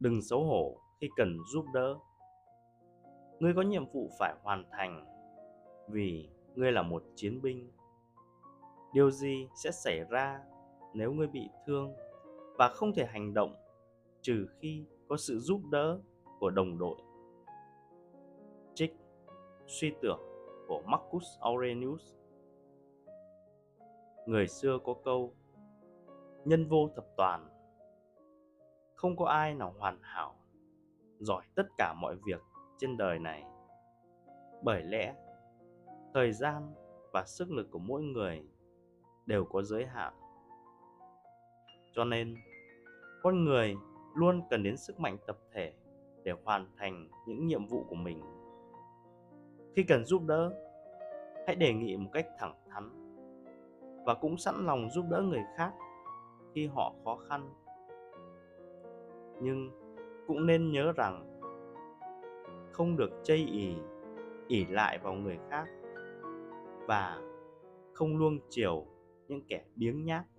đừng xấu hổ khi cần giúp đỡ. Ngươi có nhiệm vụ phải hoàn thành vì ngươi là một chiến binh. Điều gì sẽ xảy ra nếu ngươi bị thương và không thể hành động trừ khi có sự giúp đỡ của đồng đội? Trích suy tưởng của Marcus Aurelius. Người xưa có câu nhân vô thập toàn. Không có ai nào hoàn hảo, giỏi tất cả mọi việc trên đời này. Bởi lẽ, thời gian và sức lực của mỗi người đều có giới hạn. Cho nên, con người luôn cần đến sức mạnh tập thể để hoàn thành những nhiệm vụ của mình. Khi cần giúp đỡ, hãy đề nghị một cách thẳng thắn và cũng sẵn lòng giúp đỡ người khác khi họ khó khăn. Nhưng cũng nên nhớ rằng không được chây ỷ lại vào người khác và không luông chiều những kẻ biếng nhác.